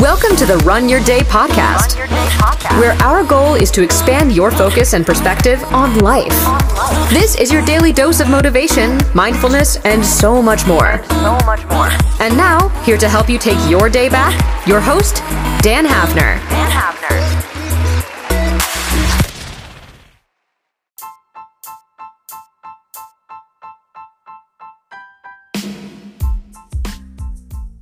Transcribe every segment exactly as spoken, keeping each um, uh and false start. Welcome to the Run Your Day podcast, where our goal is to expand your focus and perspective on life. This is your daily dose of motivation, mindfulness, and so much more. And now, here to help you take your day back, your host, Dan Hafner. Dan Hafner.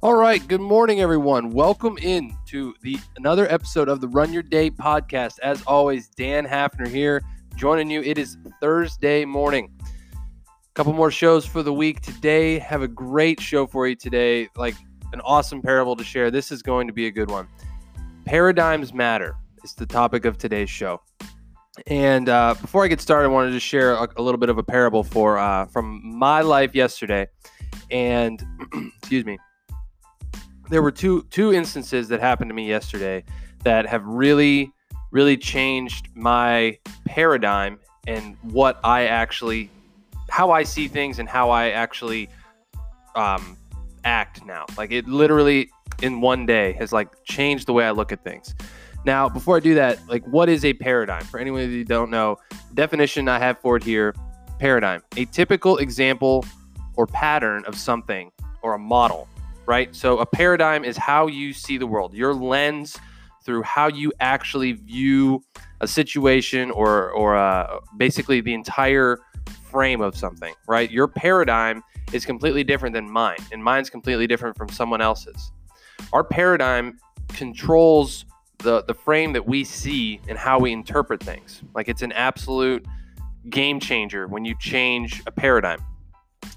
All right. Good morning, everyone. Welcome in to the another episode of the Run Your Day podcast. As always, Dan Hafner here joining you. It is Thursday morning. A couple more shows for the week today. Have a great show for you today. Like an awesome parable to share. This is going to be a good one. Paradigms matter is the topic of today's show. And uh, before I get started, I wanted to share a, a little bit of a parable for uh, from my life yesterday. And excuse me. There were two two instances that happened to me yesterday that have really, really changed my paradigm and what I actually, how I see things and how I actually um, act now. Like it literally in one day has like changed the way I look at things. Now, before I do that, like what is a paradigm? For anyone who don't know, the definition I have for it here, paradigm, a typical example or pattern of something or a model. Right? So a paradigm is how you see the world, your lens through how you actually view a situation or or uh, basically the entire frame of something, right? Your paradigm is completely different than mine, and mine's completely different from someone else's. Our paradigm controls the, the frame that we see and how we interpret things. Like it's an absolute game changer when you change a paradigm.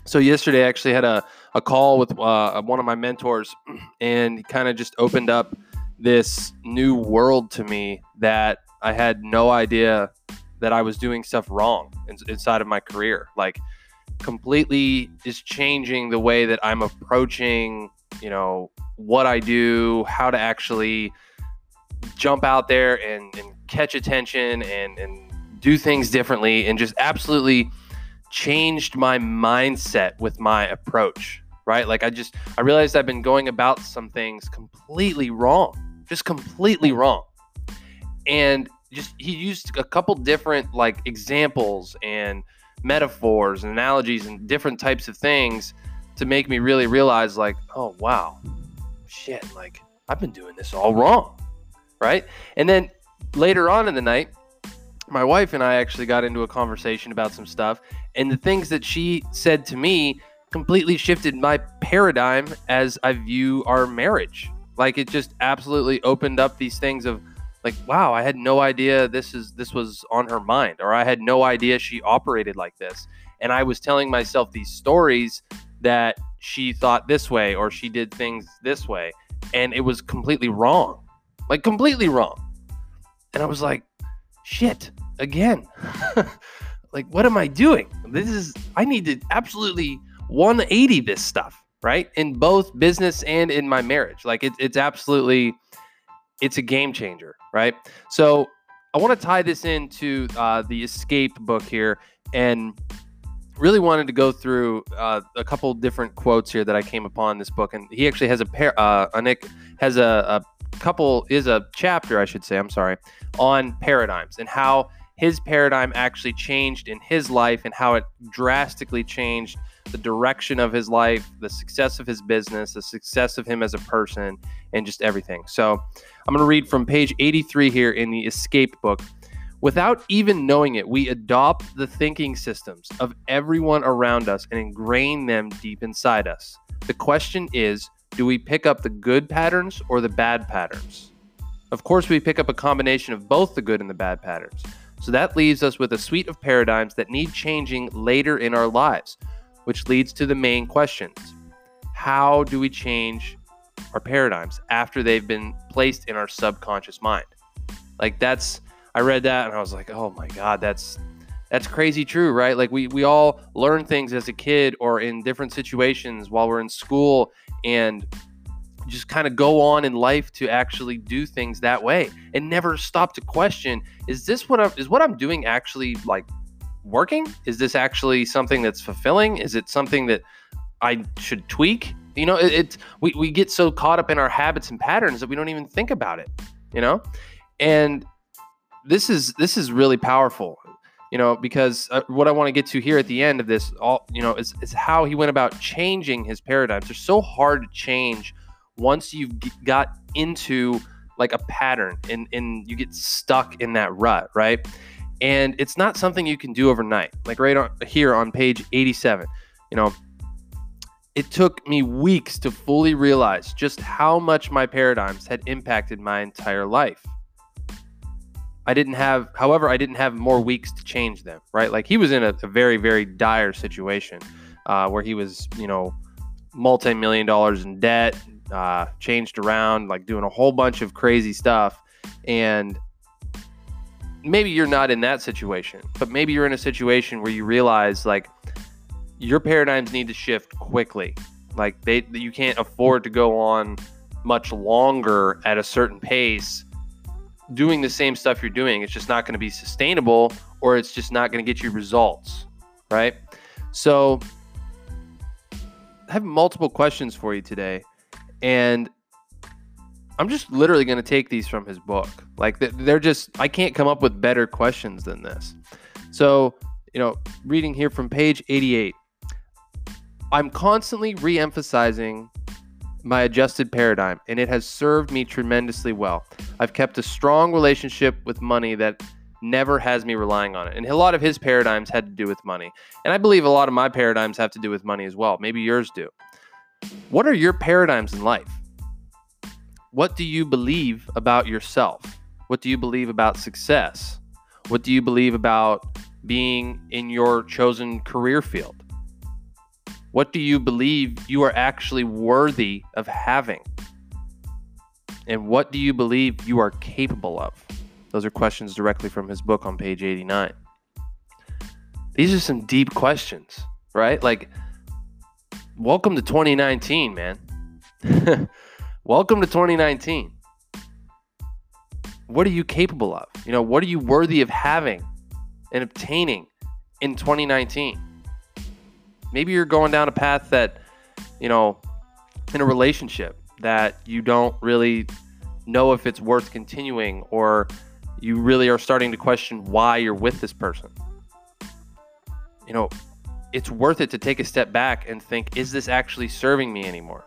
So yesterday I actually had a, a call with uh, one of my mentors, and he kind of just opened up this new world to me that I had no idea that I was doing stuff wrong in, inside of my career. Like completely is changing the way that I'm approaching, you know, what I do, how to actually jump out there and, and catch attention and, and do things differently, and just absolutely changed my mindset with my approach, right? Like I just, I realized I've been going about some things completely wrong, just completely wrong. And just, he used a couple different like examples and metaphors and analogies and different types of things to make me really realize like, oh, wow, shit, like I've been doing this all wrong, right? And then later on in the night, my wife and I actually got into a conversation about some stuff, and the things that she said to me completely shifted my paradigm as I view our marriage. Like it just absolutely opened up these things of like, wow, I had no idea this is this was on her mind, or I had no idea she operated like this. And I was telling myself these stories that she thought this way or she did things this way, and it was completely wrong, like completely wrong. And I was like, shit, again. Like, what am I doing? This is, I need to absolutely one eighty this stuff, right? In both business and in my marriage. Like it, it's absolutely, it's a game changer, right? So I want to tie this into uh, the Escape book here, and really wanted to go through uh, a couple different quotes here that I came upon this book. And he actually has a pair, uh, Nick has a, a couple is a chapter, I should say, I'm sorry, on paradigms and how his paradigm actually changed in his life and how it drastically changed the direction of his life, the success of his business, the success of him as a person, and just everything. So I'm going to read from page eighty-three here in the Escape book. Without even knowing it, we adopt the thinking systems of everyone around us and ingrain them deep inside us. The question is, do we pick up the good patterns or the bad patterns? Of course, we pick up a combination of both the good and the bad patterns. So that leaves us with a suite of paradigms that need changing later in our lives, which leads to the main questions. How do we change our paradigms after they've been placed in our subconscious mind? Like that's, I read that and I was like, oh my God, that's That's crazy true, right? Like we, we all learn things as a kid or in different situations while we're in school, and just kind of go on in life to actually do things that way and never stop to question, is this what I'm, is what I'm doing actually like working? Is this actually something that's fulfilling? Is it something that I should tweak? You know, it, it we, we get so caught up in our habits and patterns that we don't even think about it, you know? And this is, this is really powerful, you know, because uh, what I want to get to here at the end of this, all, you know, is, is how he went about changing his paradigms. They're so hard to change once you've got into like a pattern and, and you get stuck in that rut, right? And it's not something you can do overnight. Like right on, here on page eighty-seven, you know, it took me weeks to fully realize just how much my paradigms had impacted my entire life. I didn't have, however, I didn't have more weeks to change them, right? Like he was in a, a very, very dire situation uh, where he was, you know, multi-million dollars in debt, uh, changed around, like doing a whole bunch of crazy stuff. And maybe you're not in that situation, but maybe you're in a situation where you realize like your paradigms need to shift quickly. Like they, you can't afford to go on much longer at a certain pace doing the same stuff you're doing. It's just not going to be sustainable, or it's just not going to get you results, right? So I have multiple questions for you today, and I'm just literally going to take these from his book. Like they're just, I can't come up with better questions than this. So, you know, reading here from page eighty-eight, I'm constantly re-emphasizing my adjusted paradigm, and it has served me tremendously well. I've kept a strong relationship with money that never has me relying on it. And a lot of his paradigms had to do with money. And I believe a lot of my paradigms have to do with money as well. Maybe yours do. What are your paradigms in life? What do you believe about yourself? What do you believe about success? What do you believe about being in your chosen career field? What do you believe you are actually worthy of having? And what do you believe you are capable of? Those are questions directly from his book on page eighty-nine. These are some deep questions, right? Like, welcome to twenty nineteen, man. Welcome to twenty nineteen. What are you capable of? You know, what are you worthy of having and obtaining in twenty nineteen? Maybe you're going down a path that, you know, in a relationship that you don't really know if it's worth continuing, or you really are starting to question why you're with this person. You know, it's worth it to take a step back and think, is this actually serving me anymore?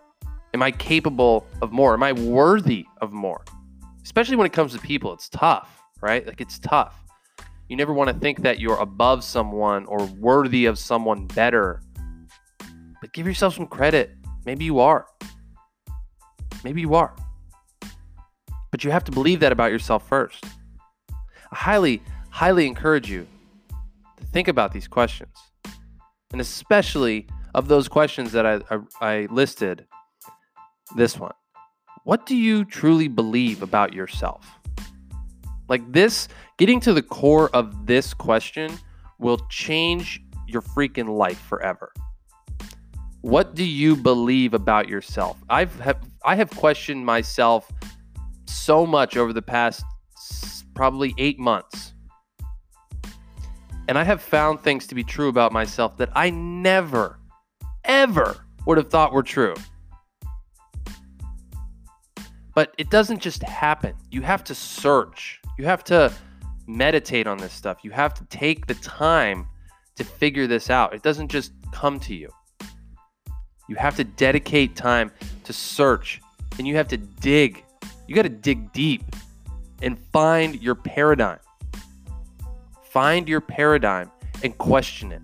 Am I capable of more? Am I worthy of more? Especially when it comes to people, it's tough, right? Like it's tough. You never want to think that you're above someone or worthy of someone better. But give yourself some credit. Maybe you are. Maybe you are. But you have to believe that about yourself first. I highly, highly encourage you to think about these questions. And especially of those questions that I, I, I listed, this one. What do you truly believe about yourself? Like this, getting to the core of this question will change your freaking life forever. What do you believe about yourself? I've have, I have questioned myself so much over the past probably eight months. And I have found things to be true about myself that I never, ever would have thought were true. But it doesn't just happen. You have to search. You have to meditate on this stuff. You have to take the time to figure this out. It doesn't just come to you. You have to dedicate time to search, and you have to dig. You got to dig deep and find your paradigm. Find your paradigm and question it.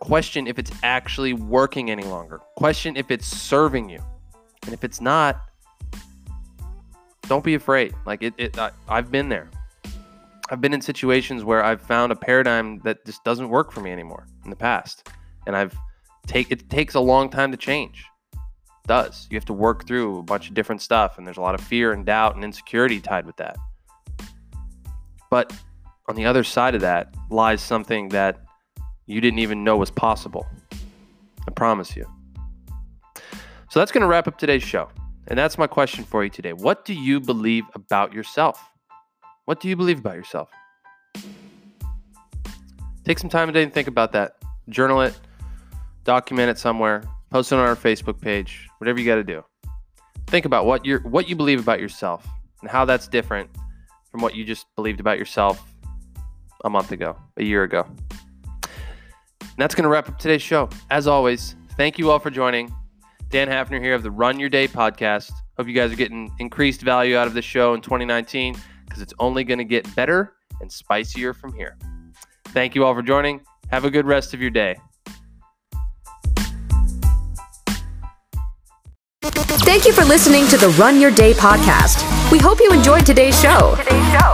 Question if it's actually working any longer. Question if it's serving you. And if it's not, don't be afraid. Like it, it I, I've been there. I've been in situations where I've found a paradigm that just doesn't work for me anymore in the past. And I've take, it takes a long time to change. It does. You have to work through a bunch of different stuff, and there's a lot of fear and doubt and insecurity tied with that. But on the other side of that lies something that you didn't even know was possible. I promise you. So that's going to wrap up today's show. And that's my question for you today. What do you believe about yourself? What do you believe about yourself? Take some time today and think about that. Journal it, document it somewhere, Post it on our Facebook page, whatever you got to do. Think about what you're, what you believe about yourself and how that's different from what you just believed about yourself a month ago, a year ago. And that's going to wrap up today's show. As always, thank you all for joining. Dan Hafner here of the Run Your Day podcast. Hope you guys are getting increased value out of this show in twenty nineteen, because it's only going to get better and spicier from here. Thank you all for joining. Have a good rest of your day. Thank you for listening to the Run Your Day podcast. We hope you enjoyed today's show.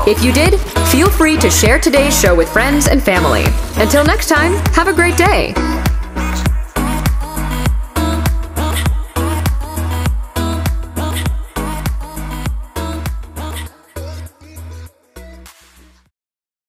If you did, feel free to share today's show with friends and family. Until next time, have a great day.